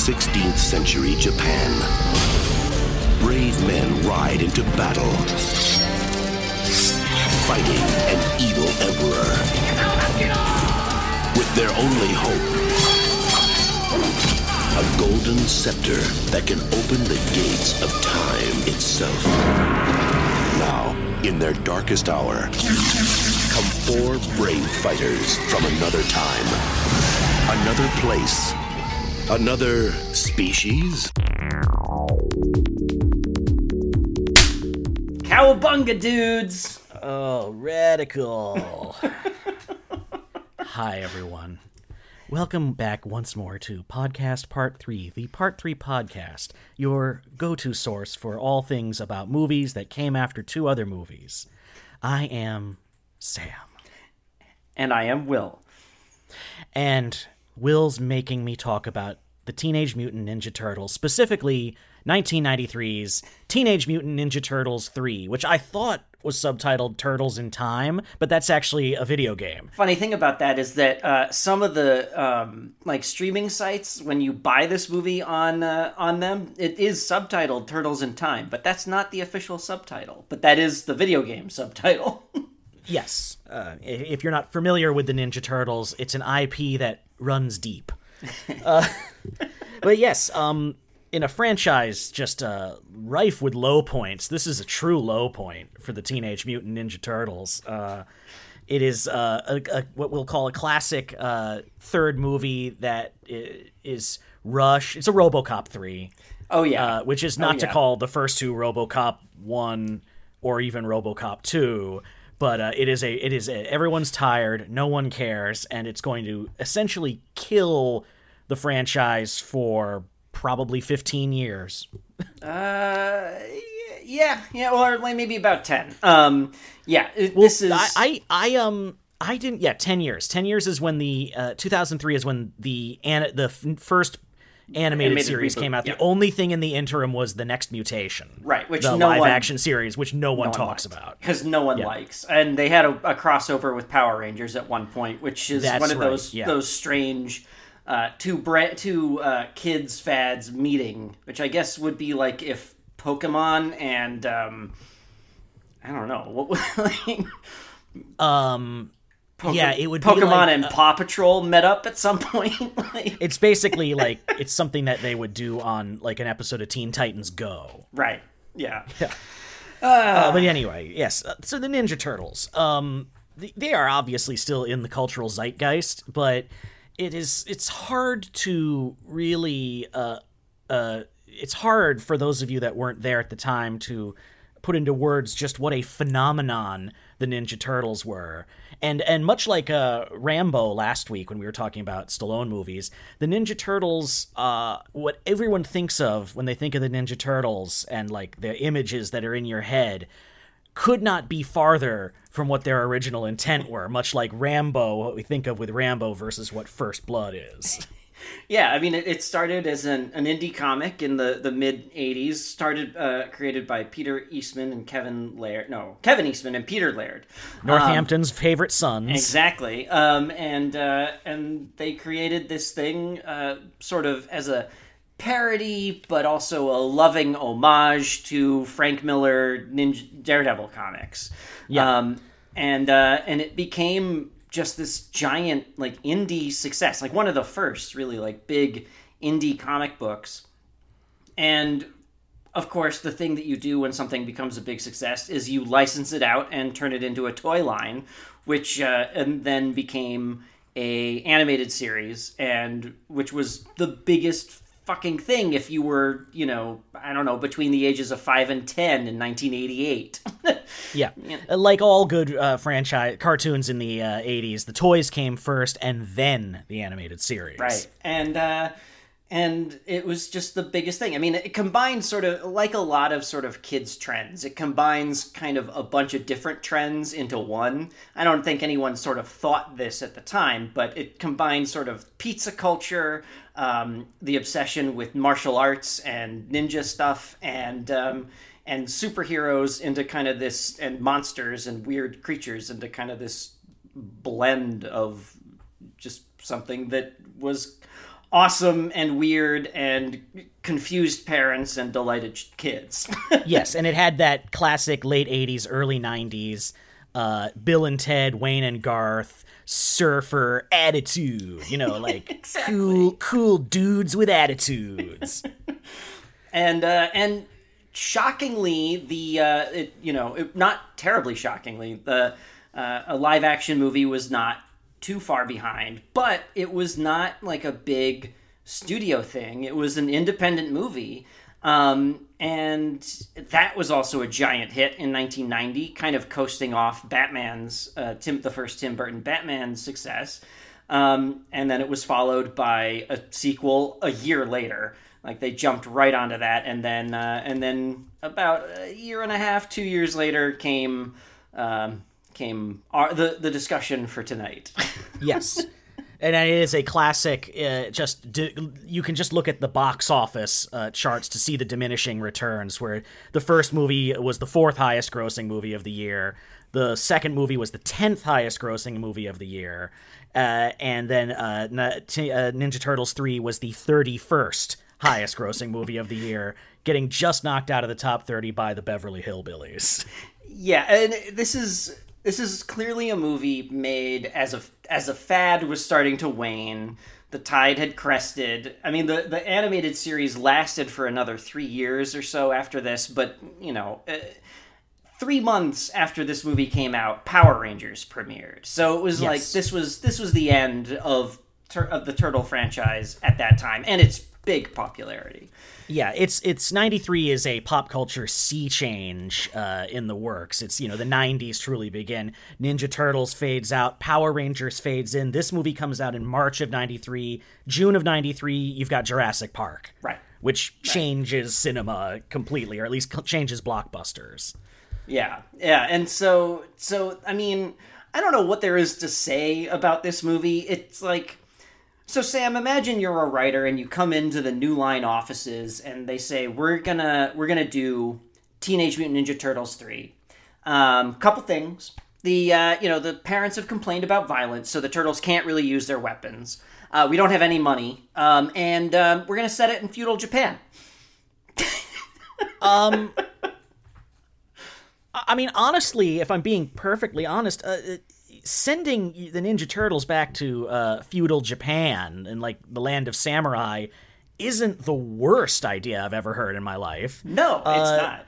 16th century Japan. Brave men ride into battle, fighting an evil emperor with their only hope, a golden scepter that can open the gates of time itself. Now, in their darkest hour, come four brave fighters from another time, another place, another species. Cowabunga, dudes! Oh, radical. Hi, everyone. Welcome back once more to Podcast Part 3, the Part 3 podcast, your go-to source for all things about movies that came after two other movies. I am Sam. And I am Will. And Will's making me talk about the Teenage Mutant Ninja Turtles, specifically 1993's Teenage Mutant Ninja Turtles 3, which I thought was subtitled Turtles in Time, but that's actually a video game. Funny thing about that is that some of the streaming sites, when you buy this movie on them, it is subtitled Turtles in Time, but that's not the official subtitle, but that is the video game subtitle. Yes. If you're not familiar with the Ninja Turtles, it's an IP that runs deep. But yes, in a franchise just rife with low points, this is a true low point for the Teenage Mutant Ninja Turtles. It is what we'll call a classic third movie that is rushed. It's a RoboCop 3. Oh, yeah. Which is not to call the first two RoboCop 1 or even RoboCop 2. But everyone's tired, no one cares, and it's going to essentially kill the franchise for probably 15 years. Or maybe about 10. Yeah, 10 years. 10 years is when 2003 is when the first animated series reboot came out. Yeah. The only thing in the interim was The Next Mutation. Right, which the live-action series, which no one talks about. Because no one likes. And they had a crossover with Power Rangers at one point, which is those strange two kids fads meeting, which I guess would be like if Pokemon and, I don't know, what would it would Pokemon be like, and Paw Patrol met up at some point. It's basically like it's something that they would do on like an episode of Teen Titans Go. Right. Yeah. But anyway, yes. So the Ninja Turtles, they are obviously still in the cultural zeitgeist, but it's hard to really it's hard for those of you that weren't there at the time to put into words just what a phenomenon the Ninja Turtles were. And much like Rambo last week when we were talking about Stallone movies, the Ninja Turtles, what everyone thinks of when they think of the Ninja Turtles and like the images that are in your head could not be farther from what their original intent were, much like Rambo, what we think of with Rambo versus what First Blood is. Yeah, I mean, it started as an indie comic in the mid-'80s, created by Peter Eastman and Kevin Eastman and Peter Laird. Northampton's favorite sons. Exactly. And they created this thing sort of as a parody, but also a loving homage to Frank Miller Ninja Daredevil comics. Yeah. And it became just this giant like indie success, like one of the first really like big indie comic books. And of course, the thing that you do when something becomes a big success is you license it out and turn it into a toy line, which and then became a animated series, and which was the biggest fucking thing if you were, I don't know, between the ages of 5 and 10 in 1988. Yeah. Like all good franchise cartoons in the 80s, the toys came first and then the animated series. Right. And it was just the biggest thing. I mean, it combines sort of like a lot of sort of kids trends. It combines kind of a bunch of different trends into one. I don't think anyone sort of thought this at the time, but it combines sort of pizza culture, the obsession with martial arts and ninja stuff and superheroes into kind of this, and monsters and weird creatures into kind of this blend of just something that was awesome and weird and confused parents and delighted kids. Yes, and it had that classic late 80s, early 90s, Bill and Ted, Wayne and Garth, surfer attitude. You know, like exactly. cool dudes with attitudes. And shockingly, not terribly shockingly, a live action movie was not too far behind, but it was not like a big studio thing. It was an independent movie. And that was also a giant hit in 1990, kind of coasting off Batman's, the first Tim Burton Batman success. And then it was followed by a sequel a year later. Like they jumped right onto that. And then about a year and a half, 2 years later came the discussion for tonight. Yes. And it is a classic, you can just look at the box office charts to see the diminishing returns, where the first movie was the fourth highest grossing movie of the year. The second movie was the 10th highest grossing movie of the year. And then Ninja Turtles 3 was the 31st highest grossing movie of the year, getting just knocked out of the top 30 by the Beverly Hillbillies. Yeah, and this is clearly a movie made as a fad was starting to wane. The tide had crested. I mean, the animated series lasted for another 3 years or so after this, but, 3 months after this movie came out, Power Rangers premiered. So it was like this was the end of the Turtle franchise at that time, and its big popularity. Yeah, it's 93 is a pop culture sea change in the works. It's, the 90s truly begin. Ninja Turtles fades out. Power Rangers fades in. This movie comes out in March of 93. June of 93, you've got Jurassic Park. Right. Which changes cinema completely, or at least changes blockbusters. Yeah, yeah. And so, I mean, I don't know what there is to say about this movie. It's like... So, Sam, imagine you're a writer and you come into the New Line offices and they say, we're gonna do Teenage Mutant Ninja Turtles 3. Couple things. The parents have complained about violence, so the turtles can't really use their weapons. We don't have any money. And we're gonna set it in feudal Japan. I mean, honestly, if I'm being perfectly honest, sending the Ninja Turtles back to feudal Japan and like the land of samurai isn't the worst idea I've ever heard in my life. No, it's not.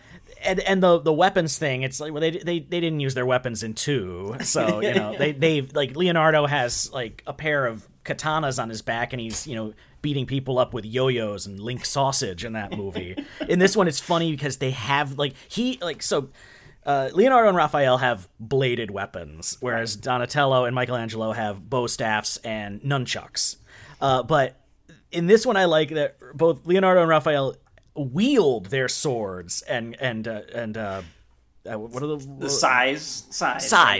And the weapons thing, it's like, well, they didn't use their weapons in 2, so they've like Leonardo has like a pair of katanas on his back and he's beating people up with yo-yos and link sausage in that movie. In this one, it's funny because they have Leonardo and Raphael have bladed weapons, whereas Donatello and Michelangelo have bow staffs and nunchucks. But in this one, I like that both Leonardo and Raphael wield their swords and what are the size?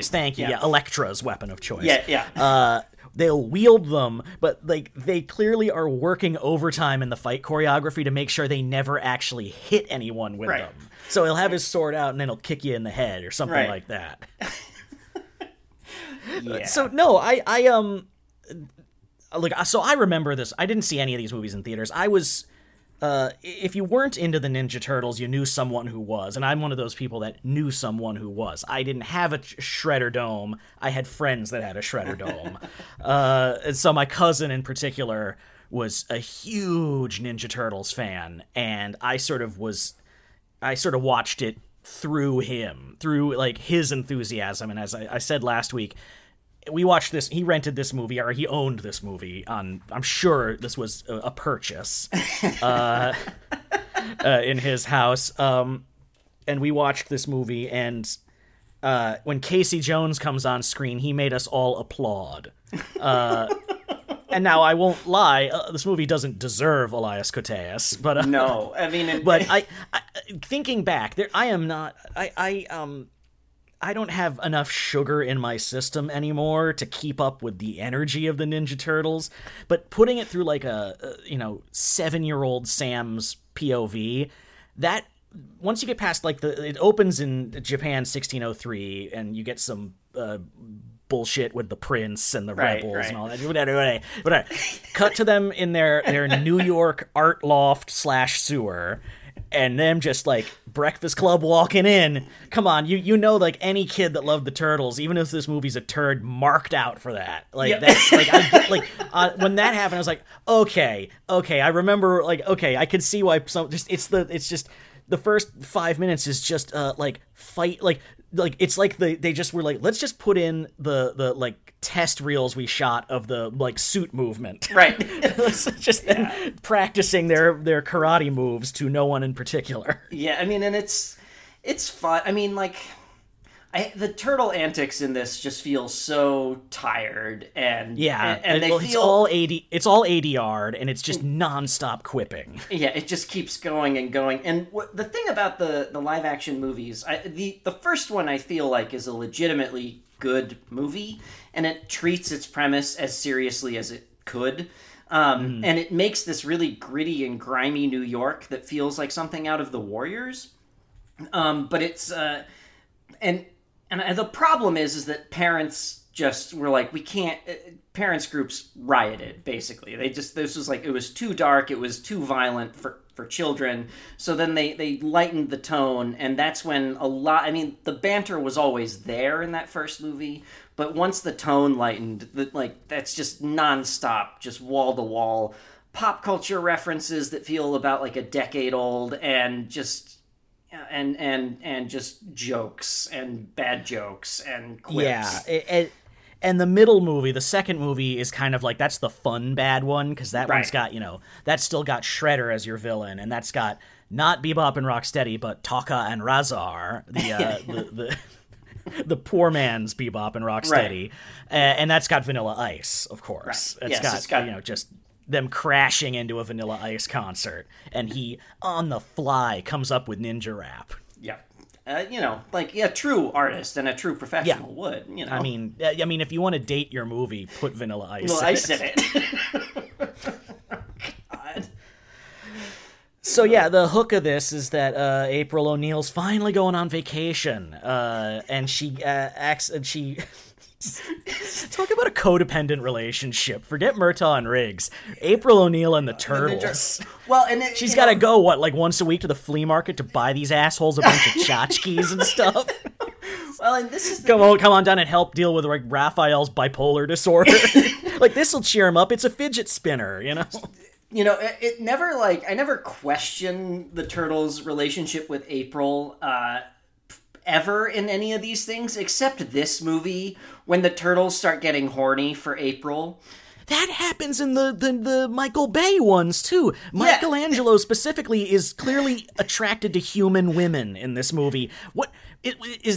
Thank you. Yeah, Elektra's weapon of choice. Yeah. They'll wield them, but like they clearly are working overtime in the fight choreography to make sure they never actually hit anyone with them. So he'll have his sword out and then he'll kick you in the head or something like that. Yeah. So no, I remember this. I didn't see any of these movies in theaters. I was if you weren't into the Ninja Turtles, you knew someone who was, and I'm one of those people that knew someone who was. I didn't have a Shredder dome. I had friends that had a Shredder dome. And so my cousin in particular was a huge Ninja Turtles fan, and I sort of watched it through him, through like his enthusiasm. And as I said last week, we watched this, he rented this movie, or he owned this movie on, I'm sure this was a purchase in his house. And we watched this movie, and when Casey Jones comes on screen, he made us all applaud. And now I won't lie, this movie doesn't deserve Elias Koteas, but no, I mean, but I thinking back, there I am not, I don't have enough sugar in my system anymore to keep up with the energy of the Ninja Turtles, but putting it through like a 7-year-old Sam's POV, that once you get past like it opens in Japan 1603 and you get some bullshit with the prince and the rebels and all that. Whatever. Cut to them in their New York art loft / sewer, and them just like Breakfast Club walking in. Come on, you know, like any kid that loved the Turtles, even if this movie's a turd, marked out for that. That's like when that happened, I was like, okay, I remember, I could see why some it's just. The first 5 minutes is just fight, it's like they just were let's just put in the test reels we shot of the suit movement, right? Just them practicing their karate moves to no one in particular. Yeah, I mean, and it's fun. I mean, the turtle antics in this just feel so tired, and it's all ADR'd, and it's just nonstop quipping. Yeah, it just keeps going and going. And the thing about the live action movies, the first one I feel like is a legitimately good movie, and it treats its premise as seriously as it could. And it makes this really gritty and grimy New York that feels like something out of The Warriors. But it's And the problem is that parents just were like, we can't. Parents groups rioted, basically. It was too dark, it was too violent for children. So then they lightened the tone, and that's when the banter was always there in that first movie, but once the tone lightened, that's just nonstop, just wall to wall, pop culture references that feel about a decade old, and just. And just jokes and bad jokes and quips. Yeah, and the middle movie, the second movie, is kind of that's the fun bad one, because that one's got that's still got Shredder as your villain, and that's got not Bebop and Rocksteady, but Taka and Razar, the poor man's Bebop and Rocksteady, and that's got Vanilla Ice, of course. Right. It's got them crashing into a Vanilla Ice concert, and he on the fly comes up with ninja rap. Yeah, a true artist and a true professional would. I mean, if you want to date your movie, put Vanilla Ice. Vanilla Ice in it. God. So yeah, the hook of this is that April O'Neil's finally going on vacation, and she acts and she. Talk about a codependent relationship. Forget Murtaugh and Riggs. April O'Neil and the Turtles. Well, and she's got to go once a week to the flea market to buy these assholes a bunch of tchotchkes and stuff. Well, and this is come on down and help deal with Raphael's bipolar disorder. This will cheer him up. It's a fidget spinner, you know. You know, it never I never question the Turtles' relationship with April. Ever in any of these things, except this movie, when the Turtles start getting horny for April. That happens in the Michael Bay ones, too. Michelangelo specifically is clearly attracted to human women in this movie. Whose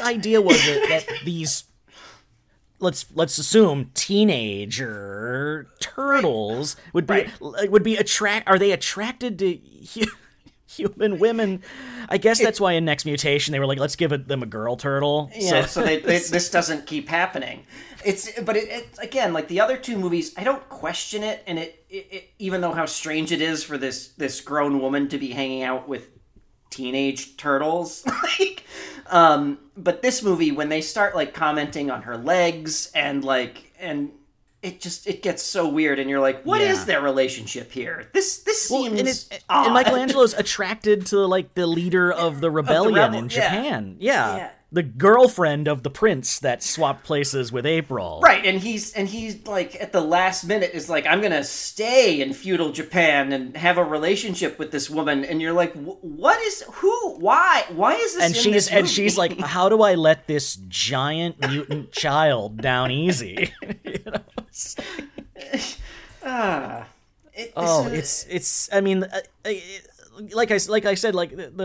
idea was it that these, let's assume, teenager turtles are they attracted to human women? I guess that's why in Next Mutation they were let's give them a girl turtle. Yeah, so this doesn't keep happening. But the other two movies, I don't question it, and it even though how strange it is for this grown woman to be hanging out with teenage turtles, but this movie, when they start commenting on her legs and It gets so weird, and you're like, what is their relationship here? This seems odd. And Michelangelo's attracted to, the leader of the rebellion in Japan. Yeah. The girlfriend of the prince that swapped places with April. Right, and he's at the last minute is I'm going to stay in feudal Japan and have a relationship with this woman, and you're like, what is, who, why is this this movie? And she's like, how do I let this giant mutant child down easy? You know?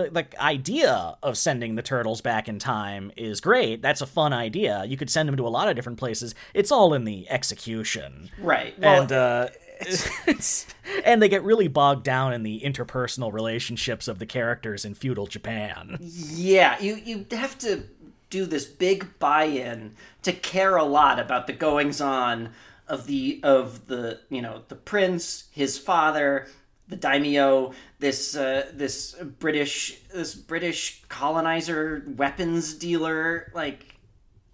The idea of sending the turtles back in time is great. That's a fun idea. You could send them to a lot of different places. It's all in the execution, right? Well, and and they get really bogged down in the interpersonal relationships of the characters in feudal Japan. Yeah, you have to do this big buy-in to care a lot about the goings-on of the the prince, his father, the daimyo, this British colonizer weapons dealer,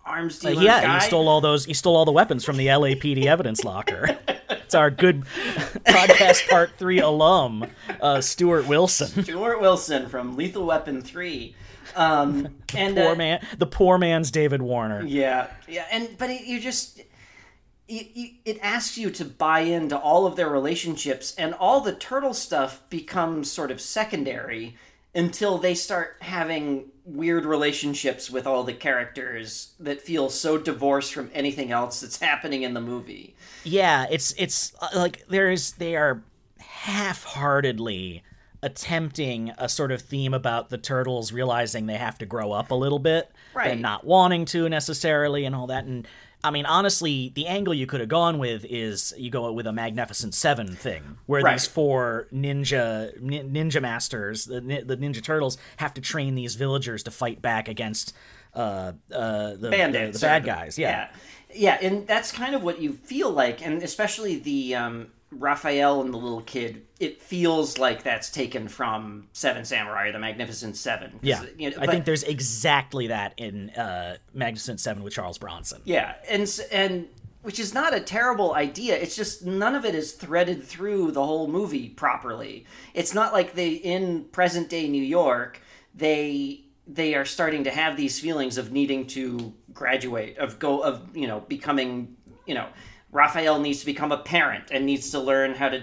arms dealer guy. He stole all those. He stole all the weapons from the LAPD evidence locker. It's our good podcast part 3 alum, Stuart Wilson. Stuart Wilson from Lethal Weapon 3. The poor man's David Warner. Yeah, but it asks you to buy into all of their relationships, and all the turtle stuff becomes sort of secondary until they start having weird relationships with all the characters that feel so divorced from anything else that's happening in the movie. Yeah, it's like they are half-heartedly attempting a sort of theme about the turtles realizing they have to grow up a little bit, right, and not wanting to necessarily and all that. And I mean, honestly, the angle you could have gone with is you go with a Magnificent Seven thing, where right, these four ninja masters, the Ninja Turtles, have to train these villagers to fight back against the bad guys. Yeah, and that's kind of what you feel like, and especially the Raphael and the little kid. It feels like that's taken from Seven Samurai or the Magnificent Seven. Yeah, I think there's exactly that in Magnificent Seven with Charles Bronson. Yeah, and which is not a terrible idea. It's just none of it is threaded through the whole movie properly. It's not like in present day New York, they are starting to have these feelings of needing to graduate, Raphael needs to become a parent and needs to learn how to.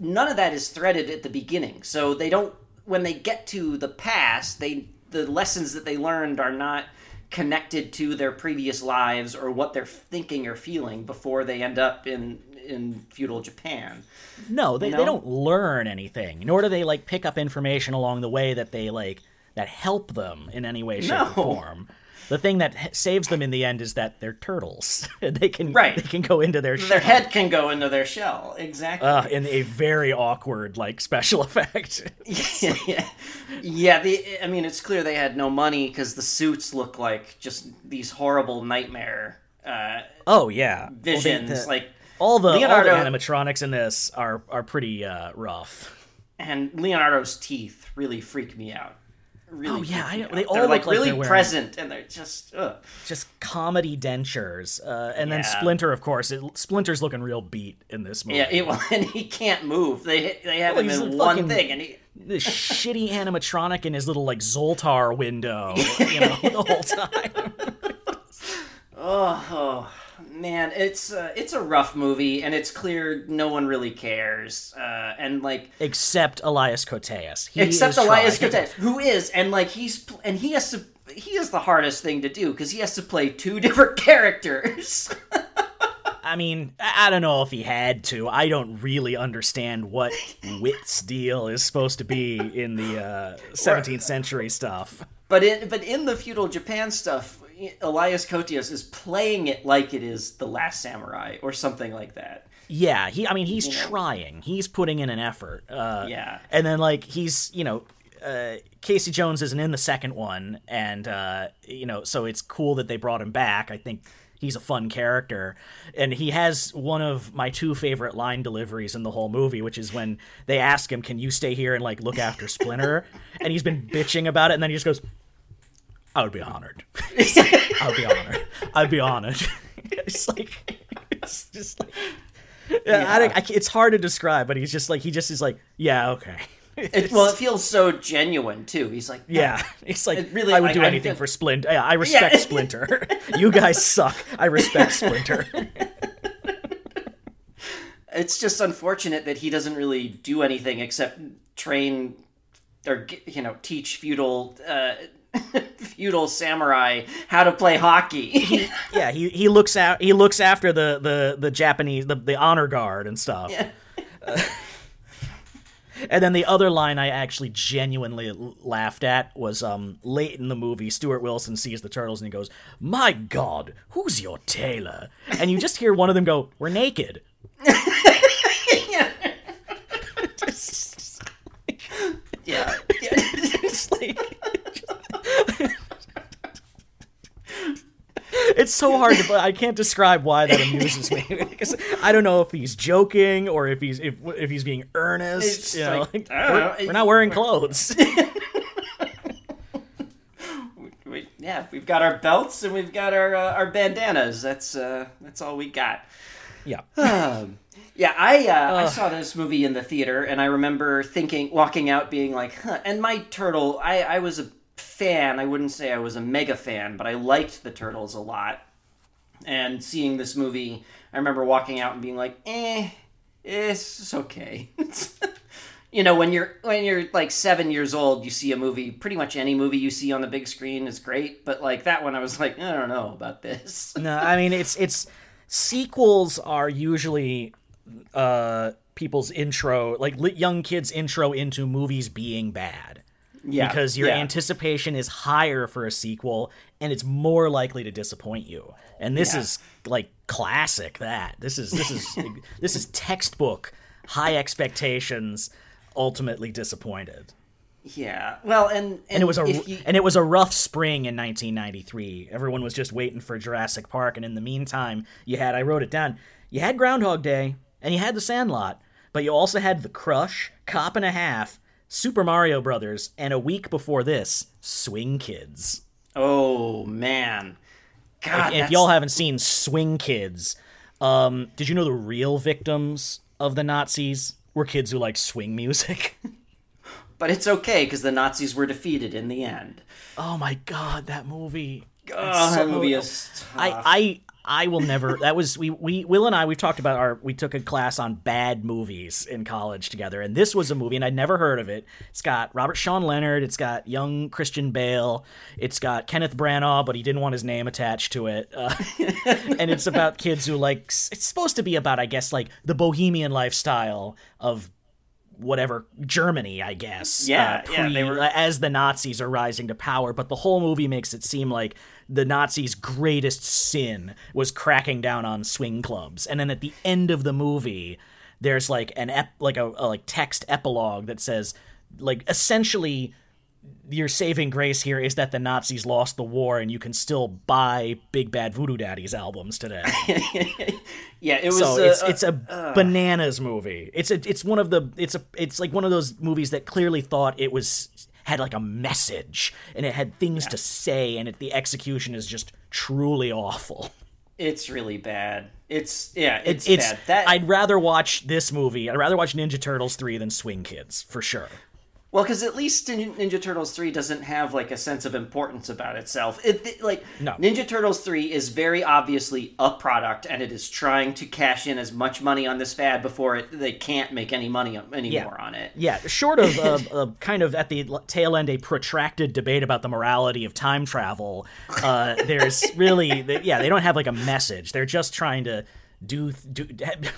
None of that is threaded at the beginning. So they don't. When they get to the past, the lessons that they learned are not connected to their previous lives or what they're thinking or feeling before they end up in feudal Japan. No, they don't learn anything. Nor do they pick up information along the way that they that help them in any way, shape, or form. The thing that saves them in the end is that they're turtles. They can go into their shell. Their head can go into their shell, exactly. In a very awkward, special effect. Yeah. It's clear they had no money because the suits look like just these horrible nightmare visions. All the animatronics in this are pretty rough. And Leonardo's teeth really freak me out. Really they all look like really present, and they're just comedy dentures. Then Splinter, of course, Splinter's looking real beat in this movie. Yeah, and he can't move. They have him in one thing, and this shitty animatronic in his little Zoltar window, the whole time. Oh man, it's a rough movie, and it's clear no one really cares, except Elias Koteas. Who is, and he is the hardest thing to do because he has to play two different characters. I mean, I don't know if he had to. I don't really understand what Wit's deal is supposed to be in the 17th century stuff. But in the feudal Japan stuff, Elias Koteas is playing it like it is The Last Samurai or something like that. Yeah, he's trying. He's putting in an effort. And then he's Casey Jones isn't in the second one, and so it's cool that they brought him back. I think he's a fun character, and he has one of my two favorite line deliveries in the whole movie, which is when they ask him, "Can you stay here and look after Splinter?" And he's been bitching about it, and then he just goes, "I would be honored." I'd be honored. It's hard to describe, but he's just yeah, okay. It feels so genuine too. He's like, yeah, it's like, really, I would do anything for Splinter. I respect Splinter. You guys suck. I respect Splinter. It's just unfortunate that he doesn't really do anything except train or teach feudal samurai how to play hockey. Yeah, he looks out. He looks after the Japanese the honor guard and stuff. Yeah. And then the other line I actually genuinely laughed at was late in the movie, Stuart Wilson sees the turtles and he goes, "My God, who's your tailor?" And you just hear one of them go, "We're naked." It's so hard to. I can't describe why that amuses me. Because I don't know if he's joking or if he's if he's being earnest. I don't know. We're not wearing clothes. yeah, we've got our belts and we've got our bandanas. That's all we got. Yeah. I saw this movie in the theater, and I remember thinking, walking out, being like, huh. And my turtle, I was a fan. I wouldn't say I was a mega fan, but I liked the Turtles a lot. And seeing this movie, I remember walking out and being like, it's okay. You know, when you're like 7 years old, you see a movie, pretty much any movie you see on the big screen is great, but like that one I was like, I don't know about this. No, I mean it's sequels are usually people's intro, like young kids' intro into movies being bad. Yeah. Because your anticipation is higher for a sequel and it's more likely to disappoint you. And this is like classic that. This is this is textbook high expectations. Ultimately disappointed. Yeah. Well, and it was a rough spring in 1993. Everyone was just waiting for Jurassic Park, and in the meantime, I wrote it down, you had Groundhog Day, and you had The Sandlot, but you also had The Crush, Cop and a Half, Super Mario Brothers, and a week before this, Swing Kids. Oh man, God! If y'all haven't seen Swing Kids, did you know the real victims of the Nazis were kids who like swing music? But it's okay, because the Nazis were defeated in the end. Oh my God, that movie. Oh, that movie is tough. I will never, that was, Will and I, we've talked about we took a class on bad movies in college together, and this was a movie, and I'd never heard of it. It's got Robert Sean Leonard, it's got young Christian Bale, it's got Kenneth Branagh, but he didn't want his name attached to it. And it's about kids who, like, it's supposed to be about, I guess, like, the bohemian lifestyle of whatever, Germany, I guess. Yeah, as the Nazis are rising to power, but the whole movie makes it seem like the Nazis' greatest sin was cracking down on swing clubs. And then at the end of the movie, there's like a text epilogue that says, like, essentially your saving grace here is that the Nazis lost the war and you can still buy Big Bad Voodoo Daddy's albums today. Yeah, it was it's a bananas movie. It's like one of those movies that clearly thought it had like a message and it had things to say, and the execution is just truly awful. It's really bad. It's bad. I'd rather watch Ninja Turtles 3 than Swing Kids, for sure. Well, because at least Ninja Turtles 3 doesn't have, like, a sense of importance about itself. Ninja Turtles 3 is very obviously a product, and it is trying to cash in as much money on this fad before they can't make any money anymore on it. Yeah, short of a kind of, at the tail end, a protracted debate about the morality of time travel, there's really, they don't have, like, a message. They're just trying to do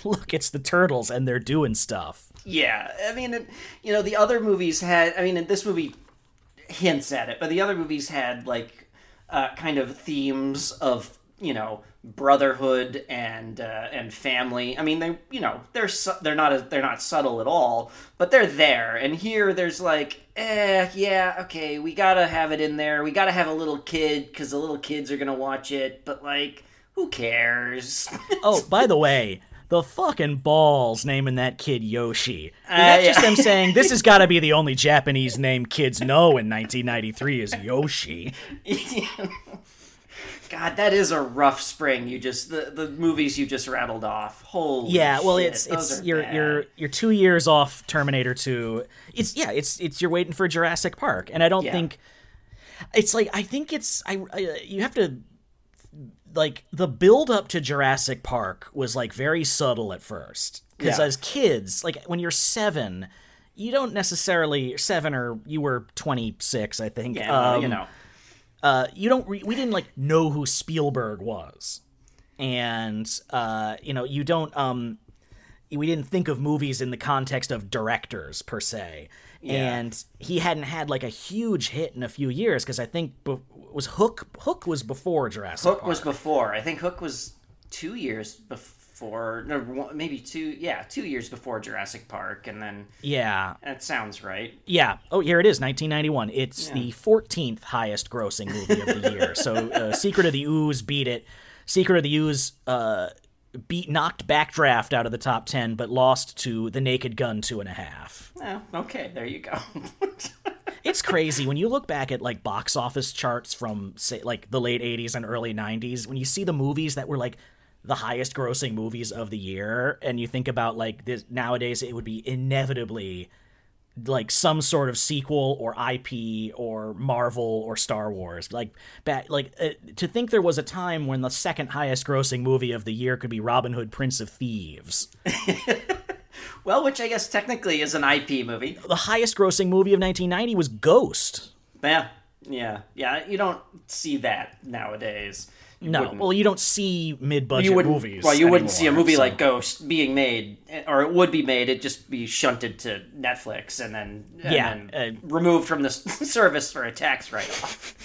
look, it's the Turtles, and they're doing stuff. Yeah, I mean, the other movies had, this movie hints at it, but the other movies had, like, kind of themes of, brotherhood and family. I mean, they're not subtle at all, but they're there. And here, there's like, we gotta have it in there. We gotta have a little kid, because the little kids are gonna watch it, but, like, who cares? Oh, by the way, the fucking balls naming that kid Yoshi. That's just them saying, this has got to be the only Japanese name kids know in 1993 is Yoshi. God, that is a rough spring. The movies you just rattled off. Holy shit, well, it's you're 2 years off Terminator 2. It's you're waiting for Jurassic Park, and I don't think it's like you have to. Like, the build-up to Jurassic Park was, like, very subtle at first. Because as kids, like, when you're 7, you don't necessarily... 7 or... You were 26, I think. Yeah, you don't... we didn't, like, know who Spielberg was. And, you don't... we didn't think of movies in the context of directors, per se. Yeah. And he hadn't had, like, a huge hit in a few years, because I think was Hook. Hook was before Jurassic Park. Hook was before. I think Hook was 2 years before, no, maybe two, 2 years before Jurassic Park, and then... Yeah. That sounds right. Yeah. Oh, here it is, 1991. It's the 14th highest grossing movie of the year. So Secret of the Ooze beat it. Secret of the Ooze... knocked Backdraft out of the top 10, but lost to The Naked Gun 2.5. Oh, okay, there you go. It's crazy when you look back at like box office charts from say like the late 80s and early 90s, when you see the movies that were like the highest grossing movies of the year, and you think about like this nowadays, it would be inevitably like some sort of sequel or IP or Marvel or Star Wars. Like back, like to think there was a time when the second highest grossing movie of the year could be Robin Hood, Prince of Thieves. Well, which I guess technically is an IP movie. The highest grossing movie of 1990 was Ghost. Yeah. You don't see that nowadays. You wouldn't. Well, you don't see mid-budget movies. Well, you wouldn't see a movie like Ghost being made, or it would be made, it'd just be shunted to Netflix and then removed from the service for a tax write-off.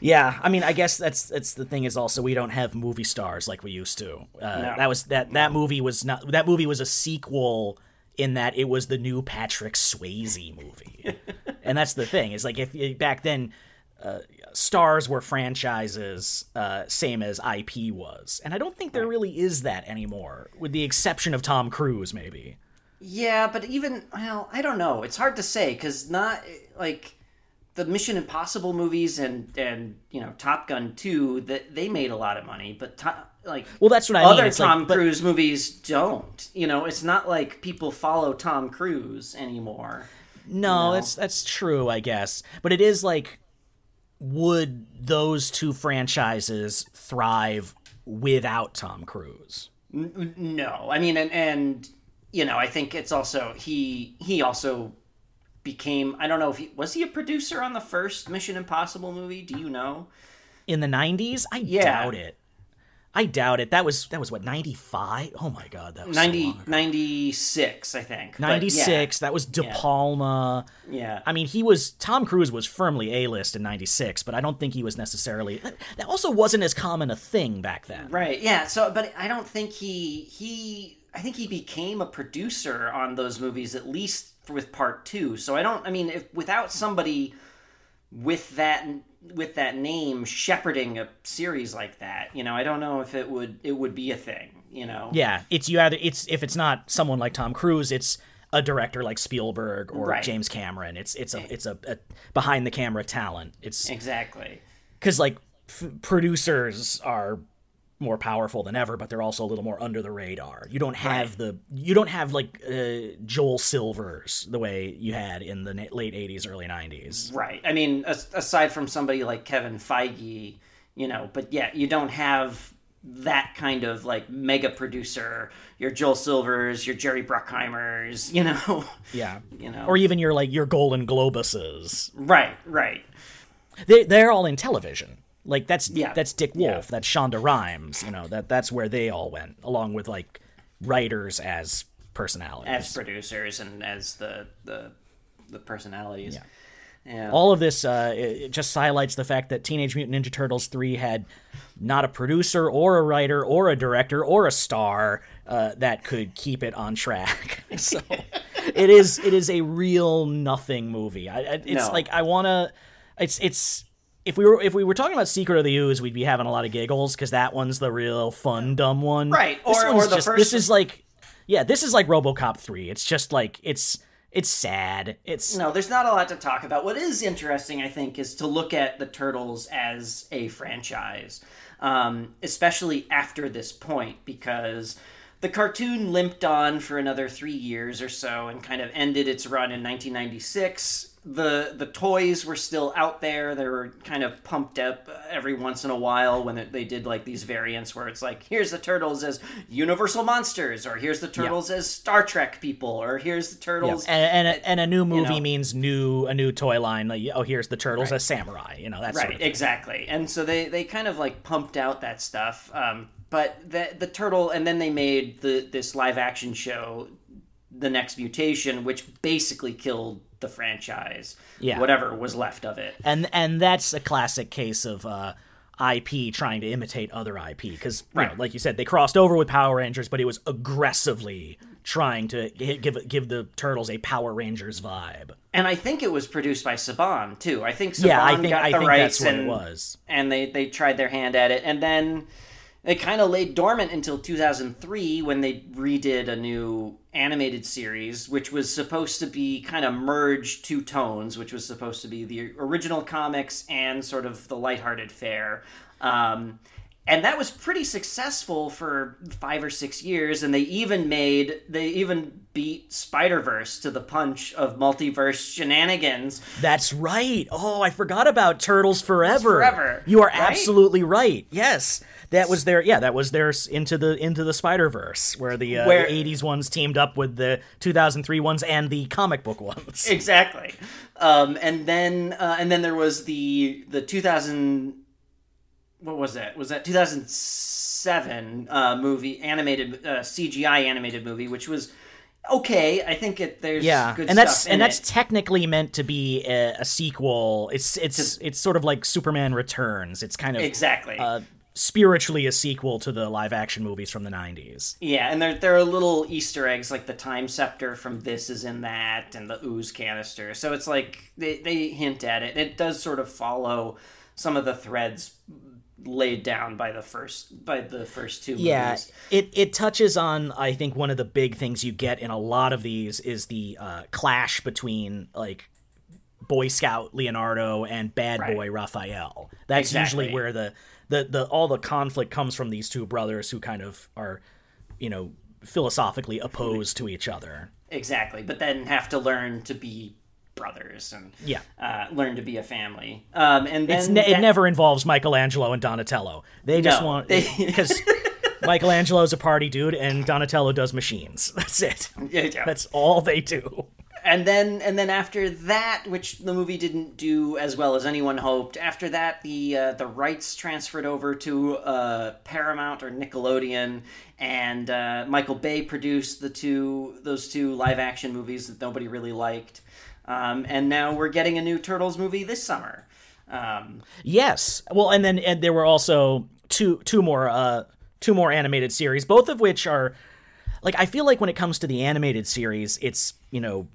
Yeah, I mean, I guess that's the thing is also we don't have movie stars like we used to. No. That movie was a sequel in that it was the new Patrick Swayze movie, and that's the thing is like if back then stars were franchises, same as IP was, and I don't think there really is that anymore, with the exception of Tom Cruise maybe. Yeah, but I don't know. It's hard to say because not like. The Mission Impossible movies and Top Gun 2, that they made a lot of money, but that's what I mean. Other Tom Cruise movies don't. You know, it's not like people follow Tom Cruise anymore. No, that's true, I guess. But it is like, would those two franchises thrive without Tom Cruise? No, I mean, I think it's also he also. Became, I don't know if was he a producer on the first Mission Impossible movie? Do you know? In the 90s? I doubt it. That was what, 95? Oh my God, that was 96, I think. 96, that was De Palma. Yeah. I mean, Tom Cruise was firmly A-list in 96, but I don't think he was necessarily, that also wasn't as common a thing back then. Right, yeah, so, but I don't think I think he became a producer on those movies, at least with part two. So without somebody with that name shepherding a series like that, I don't know if it would be a thing, Yeah, if it's not someone like Tom Cruise, it's a director like Spielberg or James Cameron. It's a behind the camera talent. It's exactly. Cuz like producers are more powerful than ever, but they're also a little more under the radar. You don't have like Joel Silvers the way you had in the late 80s, early 90s. Right. I mean, aside from somebody like Kevin Feige, but yeah, you don't have that kind of like mega producer. Your Joel Silvers, your Jerry Bruckheimers, Yeah. Or even your Golden Globuses. Right. They're all in television. Like that's Dick Wolf, that's Shonda Rhimes, that's where they all went, along with like writers as personalities, as producers, and as the personalities. Yeah. Yeah. All of this it just highlights the fact that Teenage Mutant Ninja Turtles 3 had not a producer or a writer or a director or a star that could keep it on track. So it is a real nothing movie. If we were talking about Secret of the Ooze, we'd be having a lot of giggles because that onene's the real fun, dumb one. Right. This is like RoboCop 3. It's just like it's sad. There's not a lot to talk about. What is interesting, I think, is to look at the Turtles as a franchise, especially after this point, because the cartoon limped on for another 3 years or so and kind of ended its run in 1996. The toys were still out there. They were kind of pumped up every once in a while when they did like these variants where it's like, here's the Turtles as Universal Monsters, or here's the Turtles as Star Trek people, or here's the Turtles. Yeah. And a new movie means a new toy line. Like, oh, here's the Turtles as Samurai. That's right. Sort of thing. Exactly. And so they kind of like pumped out that stuff. But the turtle, and then they made this live action show, The Next Mutation, which basically killed the franchise, whatever was left of it, and that's a classic case of IP trying to imitate other IP, because like you said, they crossed over with Power Rangers, but it was aggressively trying to give the Turtles a Power Rangers vibe. And I think it was produced by Saban too. I think Saban got the rights, that's what it was, and they tried their hand at it, and then it kind of laid dormant until 2003 when they redid a new animated series, which was supposed to be kind of merge two tones, which was supposed to be the original comics and sort of the lighthearted fare. And that was pretty successful for 5 or 6 years, and they even beat Spider-Verse to the punch of multiverse shenanigans. That's right. Oh, I forgot about Turtles Forever. You are right? Absolutely right. Yes. That was their into the Spider-Verse, where the 80s ones teamed up with the 2003 ones and the comic book ones. Exactly. And then there was the 2000 What was that? Was that 2007 movie, animated CGI animated movie, which was okay. I think there's good stuff in it. And that's technically meant to be a sequel. It's sort of like Superman Returns. It's kind of exactly spiritually a sequel to the live action movies from the 90s. Yeah, and there are little Easter eggs, like the time scepter from This Is in That and the ooze canister. So it's like they hint at it. It does sort of follow some of the threads laid down by the first two movies. Yeah, it touches on, I think, one of the big things you get in a lot of these is the clash between like Boy Scout Leonardo and bad boy Raphael. That's usually where the all the conflict comes from, these two brothers who kind of are, you know, philosophically opposed to each other. Exactly, but then have to learn to be brothers and learn to be a family. And then it never involves Michelangelo and Donatello. Because Michelangelo's a party dude and Donatello does machines. That's it. Yeah. That's all they do. And then after that, which the movie didn't do as well as anyone hoped, after that the rights transferred over to Paramount or Nickelodeon, and Michael Bay produced those two live action movies that nobody really liked. And now we're getting a new Turtles movie this summer. Yes. Well, and there were also two more animated series, both of which are like, I feel like when it comes to the animated series, it's, you know,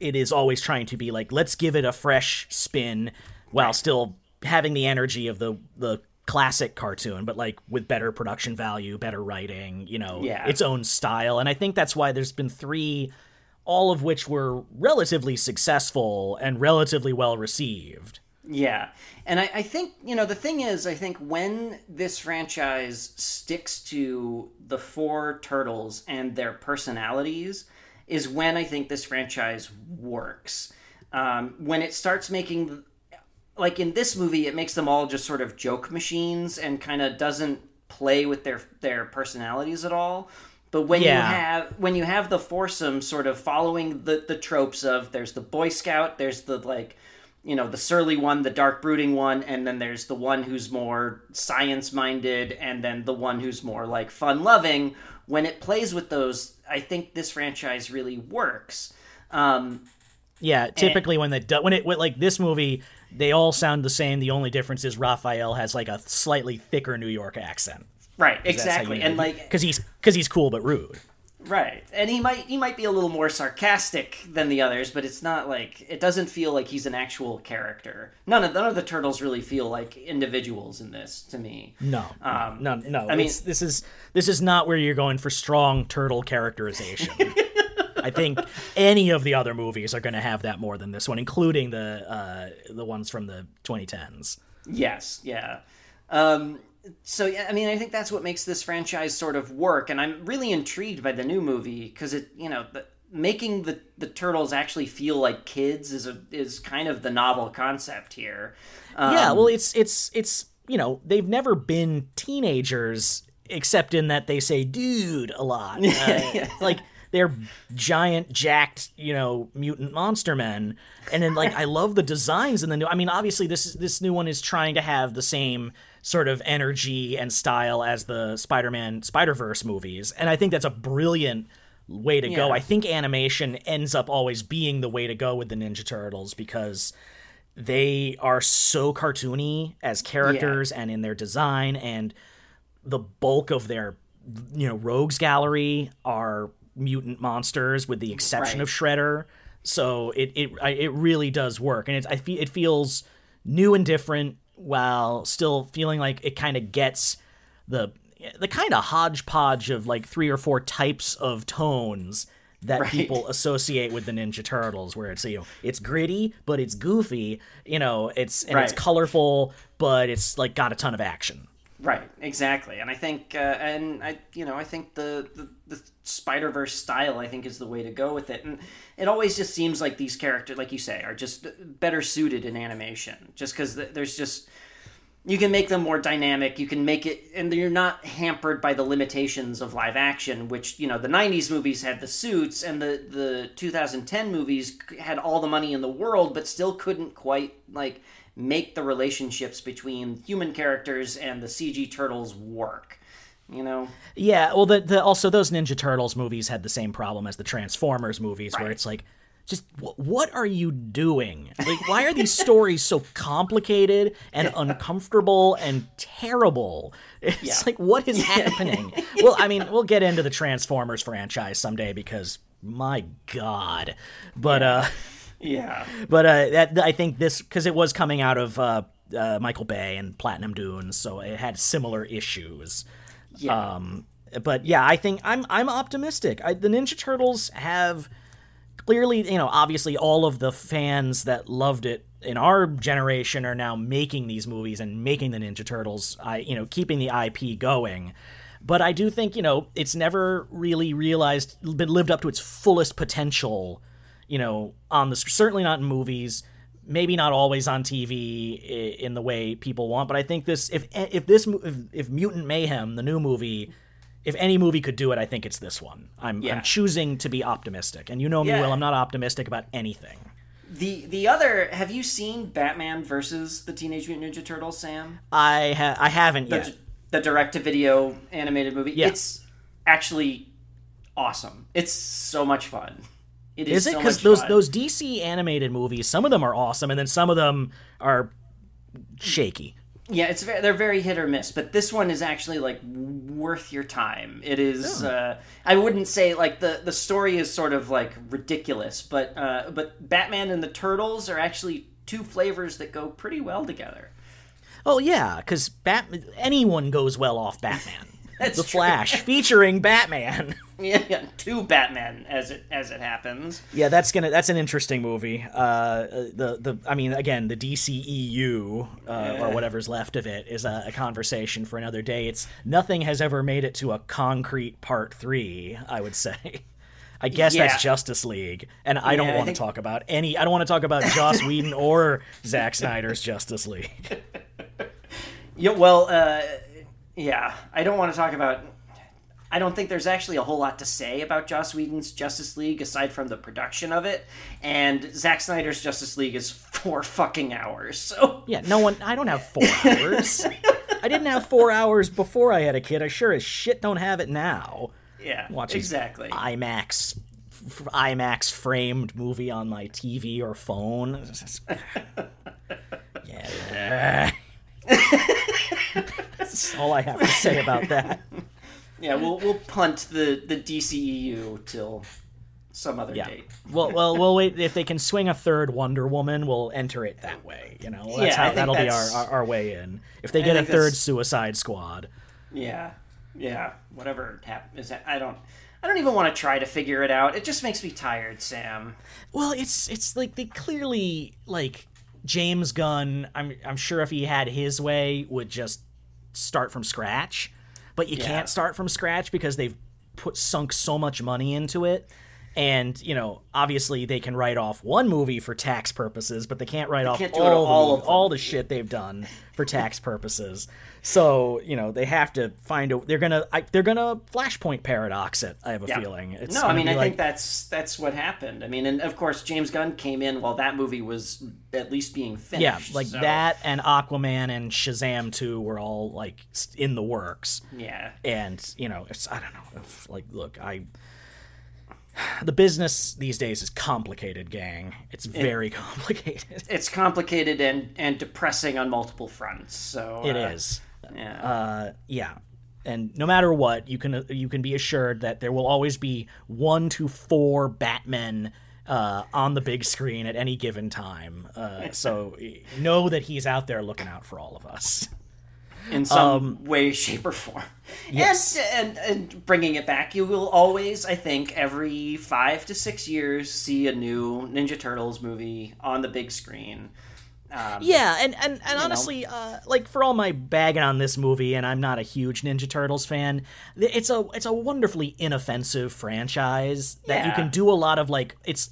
it is always trying to be like, let's give it a fresh spin while still having the energy of the classic cartoon, but like with better production value, better writing, you know, its own style. And I think that's why there's been three, all of which were relatively successful and relatively well received. Yeah. And I think, you know, the thing is, I think when this franchise sticks to the four turtles and their personalities is when I think this franchise works. When it starts making, like in this movie, it makes them all just sort of joke machines and kind of doesn't play with their personalities at all. But when you have the foursome sort of following the tropes of, there's the Boy Scout, there's the, like, you know, the surly one, the dark brooding one, and then there's the one who's more science minded, and then the one who's more like fun loving. When it plays with those, I think this franchise really works. Typically when this movie, they all sound the same. The only difference is Raphael has like a slightly thicker New York accent. Right, exactly, and like because he's cool but rude. Right, and he might be a little more sarcastic than the others, but it's not like, it doesn't feel like he's an actual character. None of the turtles really feel like individuals in this to me. No. I mean, this is not where you're going for strong turtle characterization. I think any of the other movies are going to have that more than this one, including the ones from the 2010s. Yes, yeah. So, yeah, I mean, I think that's what makes this franchise sort of work, and I'm really intrigued by the new movie because it, you know, making the turtles actually feel like kids is kind of the novel concept here. Well, it's you know, they've never been teenagers except in that they say dude a lot, like they're giant, jacked, you know, mutant monster men, and then like I love the designs in the new. I mean, obviously this new one is trying to have the same sort of energy and style as the Spider-Man, Spider-Verse movies. And I think that's a brilliant way to go. I think animation ends up always being the way to go with the Ninja Turtles because they are so cartoony as characters and in their design, and the bulk of their, you know, rogues gallery are mutant monsters with the exception of Shredder. So it really does work. And it feels new and different, while still feeling like it kind of gets the kind of hodgepodge of like 3 or 4 types of tones that people associate with the Ninja Turtles, where it's, you know, it's gritty, but it's goofy, you know, it's and it's colorful, but it's like got a ton of action. Right, exactly. And I think, I think the Spider-Verse style, I think, is the way to go with it. And it always just seems like these characters, like you say, are just better suited in animation, just because there's just, you can make them more dynamic, you can make it, and you're not hampered by the limitations of live action, which, you know, the 90s movies had the suits, and the 2010 movies had all the money in the world, but still couldn't quite, like, make the relationships between human characters and the CG turtles work, you know? Yeah, well, also those Ninja Turtles movies had the same problem as the Transformers movies, where it's like, just what are you doing? Like, why are these stories so complicated and uncomfortable and terrible? It's like, what is happening? Well, I mean, we'll get into the Transformers franchise someday, because, my God. But, I think this, because it was coming out of Michael Bay and Platinum Dunes, so it had similar issues. Yeah. But yeah, I think I'm optimistic. The Ninja Turtles have clearly, you know, obviously all of the fans that loved it in our generation are now making these movies and making the Ninja Turtles, keeping the IP going. But I do think, you know, it's never really lived up to its fullest potential. You know, certainly not in movies, maybe not always on TV in the way people want. But I think if Mutant Mayhem, the new movie, if any movie could do it, I think it's this one. I'm choosing to be optimistic, and you know me, Will. I'm not optimistic about anything. The other, have you seen Batman versus the Teenage Mutant Ninja Turtles, Sam? I haven't yet. The direct-to-video animated movie. Yeah. It's actually awesome. It's so much fun. It is it? Because so those DC animated movies, some of them are awesome, and then some of them are shaky. Yeah, they're very hit or miss, but this one is actually, like, worth your time. It is, I wouldn't say, like, the story is sort of, like, ridiculous, but Batman and the Turtles are actually two flavors that go pretty well together. Oh, yeah, because anyone goes well off Batman. That's the Flash featuring Batman. Yeah, two Batman as it happens. Yeah, that's an interesting movie. The DCEU or whatever's left of it is a conversation for another day. It's nothing has ever made it to a concrete part 3, I would say. I guess that's Justice League, and I don't want to talk about any. I don't want to talk about Joss Whedon or Zack Snyder's Justice League. Yeah, I don't want to talk about... I don't think there's actually a whole lot to say about Joss Whedon's Justice League aside from the production of it, and Zack Snyder's Justice League is 4 fucking hours, so... Yeah, I don't have 4 hours. I didn't have 4 hours before I had a kid. I sure as shit don't have it now. Yeah, watching exactly. IMAX framed movie on my TV or phone. Yeah. That's all I have to say about that. Yeah, we'll punt the DCEU till some other date. Well, we'll wait. If they can swing a third Wonder Woman, we'll enter it that way. You know, that'll be our way in. If they get a third Suicide Squad. Yeah. Whatever happens, I don't even want to try to figure it out. It just makes me tired, Sam. Well, it's like they clearly like James Gunn. I'm sure if he had his way, would just start from scratch, but you can't start from scratch because they've sunk so much money into it, and you know obviously they can write off one movie for tax purposes, but they can't write off all the shit they've done for tax purposes. So you know they have to find they're gonna Flashpoint paradox it. I have a feeling. I think that's what happened. I mean, and of course James Gunn came in while that movie was at least being finished. Yeah, that and Aquaman and Shazam 2 were all like in the works. Yeah, and you know it's I don't know. It's like look, the business these days is complicated, gang. It's very complicated. It's complicated and depressing on multiple fronts. So it is. Yeah. And no matter what, you can be assured that there will always be 1 to 4 Batmen on the big screen at any given time. So know that he's out there looking out for all of us. in some way, shape, or form. Yes. And bringing it back, you will always, I think, every 5 to 6 years, see a new Ninja Turtles movie on the big screen. Yeah, and honestly, like, for all my bagging on this movie, and I'm not a huge Ninja Turtles fan, it's a wonderfully inoffensive franchise that you can do a lot of, like, it's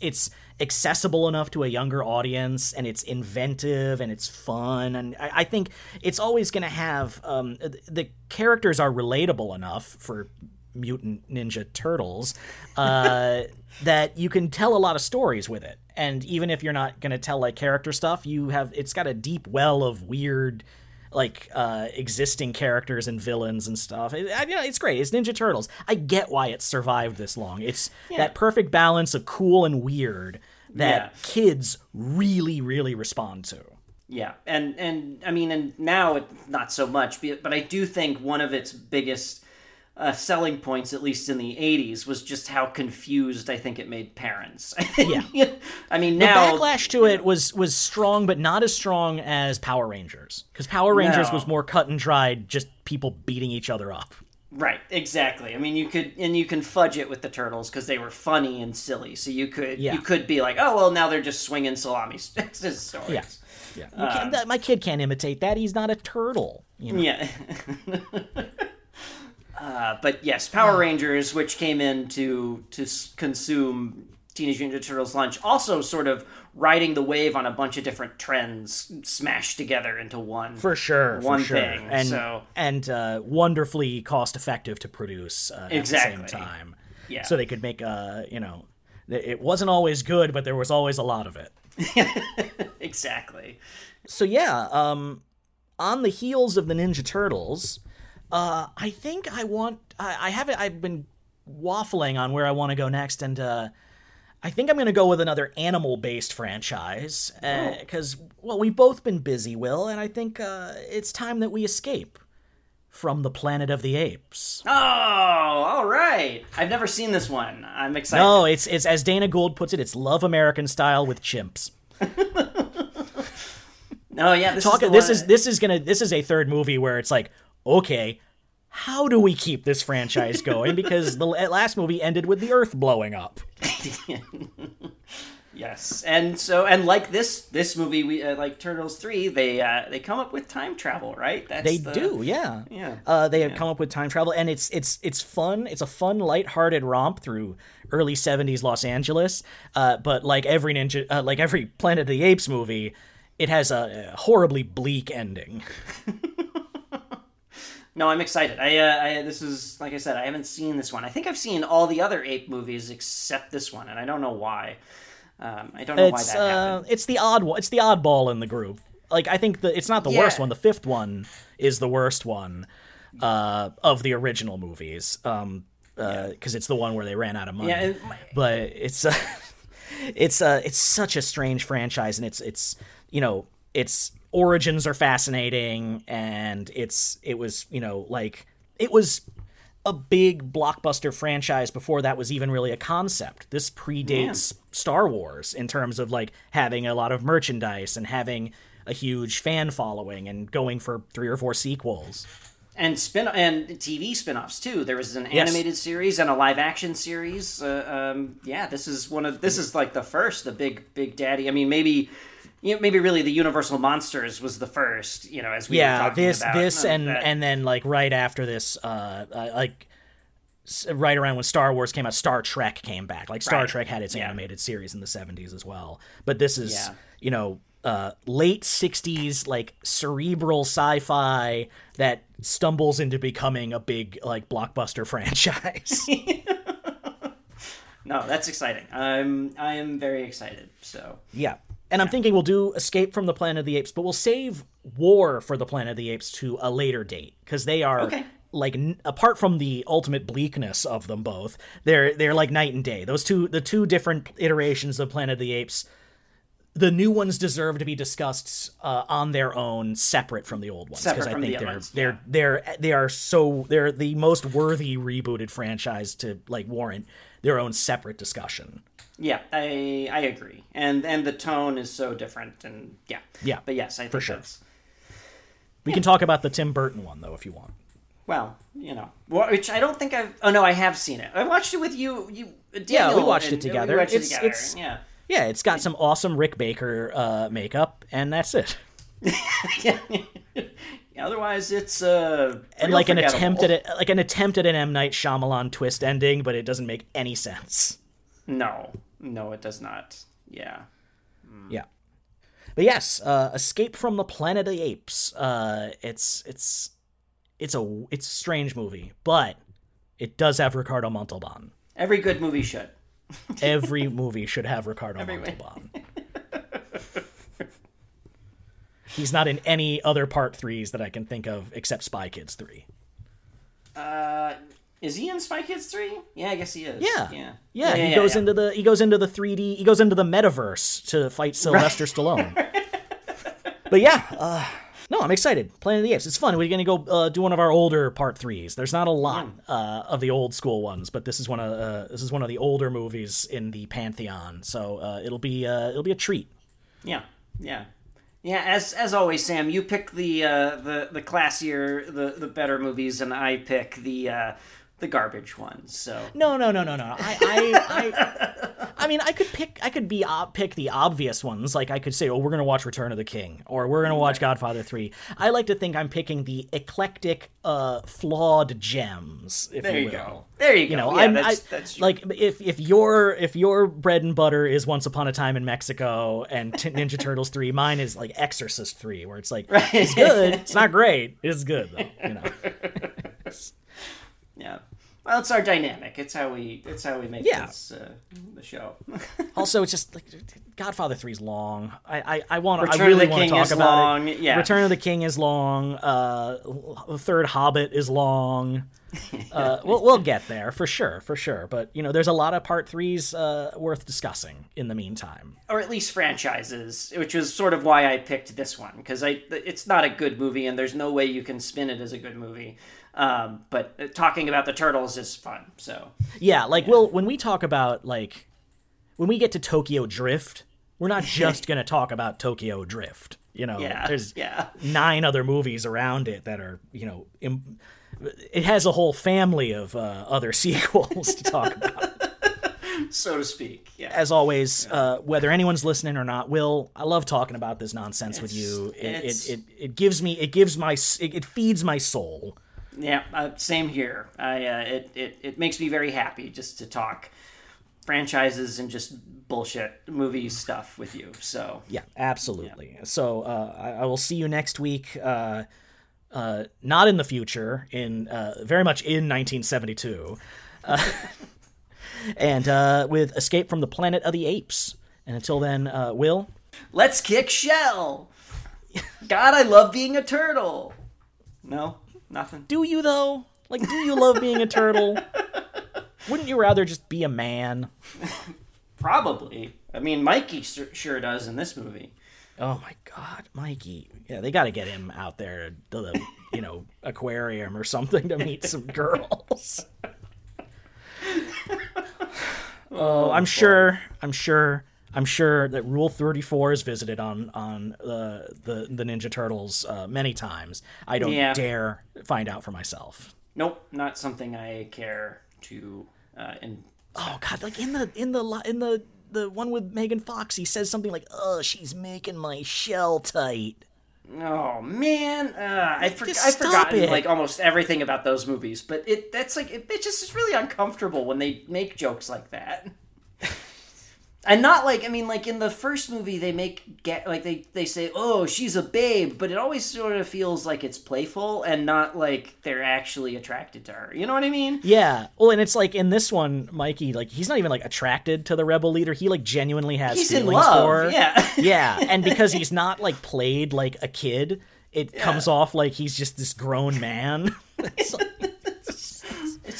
accessible enough to a younger audience, and it's inventive, and it's fun, and I think it's always going to have, the characters are relatable enough for Mutant Ninja Turtles, that you can tell a lot of stories with it. And even if you're not going to tell, like, character stuff, it's got a deep well of weird, like, existing characters and villains and stuff. It's great. It's Ninja Turtles. I get why it's survived this long. It's that perfect balance of cool and weird that kids really, really respond to. Yeah, and I mean, and now not so much, but I do think one of its biggest selling points, at least in the 80s, was just how confused I think it made parents. Yeah. I mean, now the backlash to it was strong, but not as strong as Power Rangers, because Power Rangers was more cut and dried, just people beating each other up. Right, exactly. I mean, you can fudge it with the Turtles because they were funny and silly. So you could be like, oh, well, now they're just swinging salami sticks. Yeah. Yeah. My kid can't imitate that. He's not a turtle. You know? Yeah. But yes, Power Rangers, which came in to consume Teenage Mutant Ninja Turtles lunch, also sort of riding the wave on a bunch of different trends smashed together into one. For sure. Thing. And wonderfully cost effective to produce at the same time. Yeah. So they could make, it wasn't always good, but there was always a lot of it. Exactly. So yeah, on the heels of the Ninja Turtles... I think I've been waffling on where I want to go next, and I think I'm going to go with another animal-based franchise, because, we've both been busy, Will, and I think it's time that we escape from the Planet of the Apes. Oh, all right. I've never seen this one. I'm excited. No, it's as Dana Gould puts it, it's Love American Style with chimps. Oh, yeah, this is a third movie where it's like, okay, how do we keep this franchise going? Because the last movie ended with the Earth blowing up. Yes, and like this movie, we like Turtles 3, they come up with time travel, right? They come up with time travel, and it's fun. It's a fun, lighthearted romp through early 70s Los Angeles. But like every every Planet of the Apes movie, it has a horribly bleak ending. No, I'm excited. This is, like I said, I haven't seen this one. I think I've seen all the other ape movies except this one, and I don't know why. I don't know why that happened. It's the odd one. It's the oddball in the group. Like, I think it's not the worst one. The fifth one is the worst one of the original movies, because it's the one where they ran out of money. Yeah, but it's such a strange franchise, and its origins are fascinating, and it was a big blockbuster franchise before that was even really a concept. This predates Star Wars in terms of, like, having a lot of merchandise and having a huge fan following and going for 3 or 4 sequels. And TV spin-offs, too. There was an animated series and a live-action series. This is like the first, the big daddy. I mean, maybe really the Universal Monsters was the first, as we were talking about. Yeah, and then, like, right after this, right around when Star Wars came out, Star Trek came back. Like, Star Trek had its animated series in the 70s as well. But this is, late 60s, like, cerebral sci-fi that stumbles into becoming a big, like, blockbuster franchise. No, that's exciting. I am very excited. So yeah, and I'm thinking we'll do Escape from the Planet of the Apes, but we'll save War for the Planet of the Apes to a later date, because they are like, apart from the ultimate bleakness of them both, they're like night and day. The two different iterations of Planet of the Apes. The new ones deserve to be discussed on their own, separate from the old ones, because I think they're the most worthy rebooted franchise to, like, warrant their own separate discussion. Yeah, I agree, and the tone is so different, and but yes, I think for sure. That's... We can talk about the Tim Burton one, though, if you want. Well, you know, which I don't think I've... Oh, no, I have seen it. I watched it with you. Daniel, we watched it together. Yeah, it's got some awesome Rick Baker makeup, and that's it. Otherwise, it's and like an attempt at an M. Night Shyamalan twist ending, but it doesn't make any sense. No, it does not. Yeah. But yes, Escape from the Planet of the Apes. It's a strange movie, but it does have Ricardo Montalban. Every good movie should. Every movie should have Ricardo Montalban. He's not in any other part 3s that I can think of except Spy Kids 3. Is he in Spy Kids 3? Yeah, I guess he is. Yeah. He goes into the 3D. He goes into the metaverse to fight Sylvester Stallone. But yeah, no, I'm excited. Planet of the Apes, it's fun. We're gonna go do one of our older part 3s. There's not a lot of the old school ones, but this is one of the older movies in the pantheon. So it'll be a treat. Yeah. Yeah, as always, Sam, you pick the classier, the better movies, and I pick the garbage ones. So no. I mean, I could pick the obvious ones. Like I could say, oh, we're gonna watch Return of the King, or we're gonna watch Godfather 3. I like to think I'm picking the eclectic, flawed gems. There you go. That's true. Like if your bread and butter is Once Upon a Time in Mexico and Ninja Turtles 3, mine is like Exorcist 3, where it's like it's good, it's not great, it's good though. Yeah. Well, it's our dynamic. It's how we make this the show. Also, it's just like Godfather 3 is long. I really want to talk about it. Yeah. Return of the King is long. The Third Hobbit is long. We'll get there for sure. But there's a lot of part 3s worth discussing in the meantime, or at least franchises, which is sort of why I picked this one, because it's not a good movie, and there's no way you can spin it as a good movie. But talking about the Turtles is fun. So when we talk about when we get to Tokyo Drift, we're not just going to talk about Tokyo Drift. There's 9 other movies around it that are it has a whole family of other sequels to talk about. So to speak. Yeah. As always, whether anyone's listening or not, Will, I love talking about this nonsense with you. It feeds my soul. Yeah, same here. It makes me very happy just to talk franchises and just bullshit movie stuff with you. So yeah, absolutely. Yeah. So I will see you next week. Not in the future, very much in 1972, and with Escape from the Planet of the Apes. And until then, Will, let's kick shell. God, I love being a turtle. No. Nothing. Do you, though? Like, do you love being a turtle? Wouldn't you rather just be a man? Probably. I mean, Mikey sure does in this movie. Oh, my God, Mikey. Yeah, they got to get him out there to the, aquarium or something to meet some girls. Oh, I'm sure that Rule 34 is visited on the Ninja Turtles many times. I don't dare find out for myself. Nope, not something I care to. Oh God! Like in the one with Megan Fox, he says something like, "Oh, she's making my shell tight." Oh man, I've forgotten it. Like almost everything about those movies. But it just is really uncomfortable when they make jokes like that. And not in the first movie, they they say, oh, she's a babe, but it always sort of feels like it's playful and not like they're actually attracted to her. You know what I mean? Yeah. Well, and it's like in this one, Mikey, he's not even attracted to the rebel leader. He genuinely has feelings for her. Yeah. Yeah. And because he's not played like a kid, it comes off like he's just this grown man. It's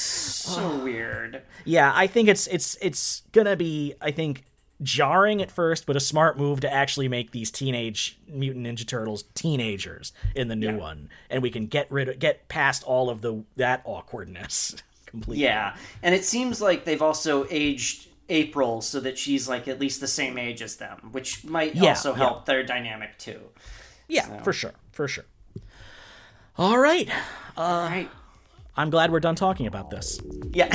so weird. Yeah. I think it's gonna be, I think, jarring at first, but a smart move to actually make these Teenage Mutant Ninja Turtles teenagers in the new one, and we can get past all of that awkwardness completely. Yeah, and it seems like they've also aged April so that she's at least the same age as them, which might also help their dynamic too. Yeah, so. For sure. All right. I'm glad we're done talking about this. Yeah.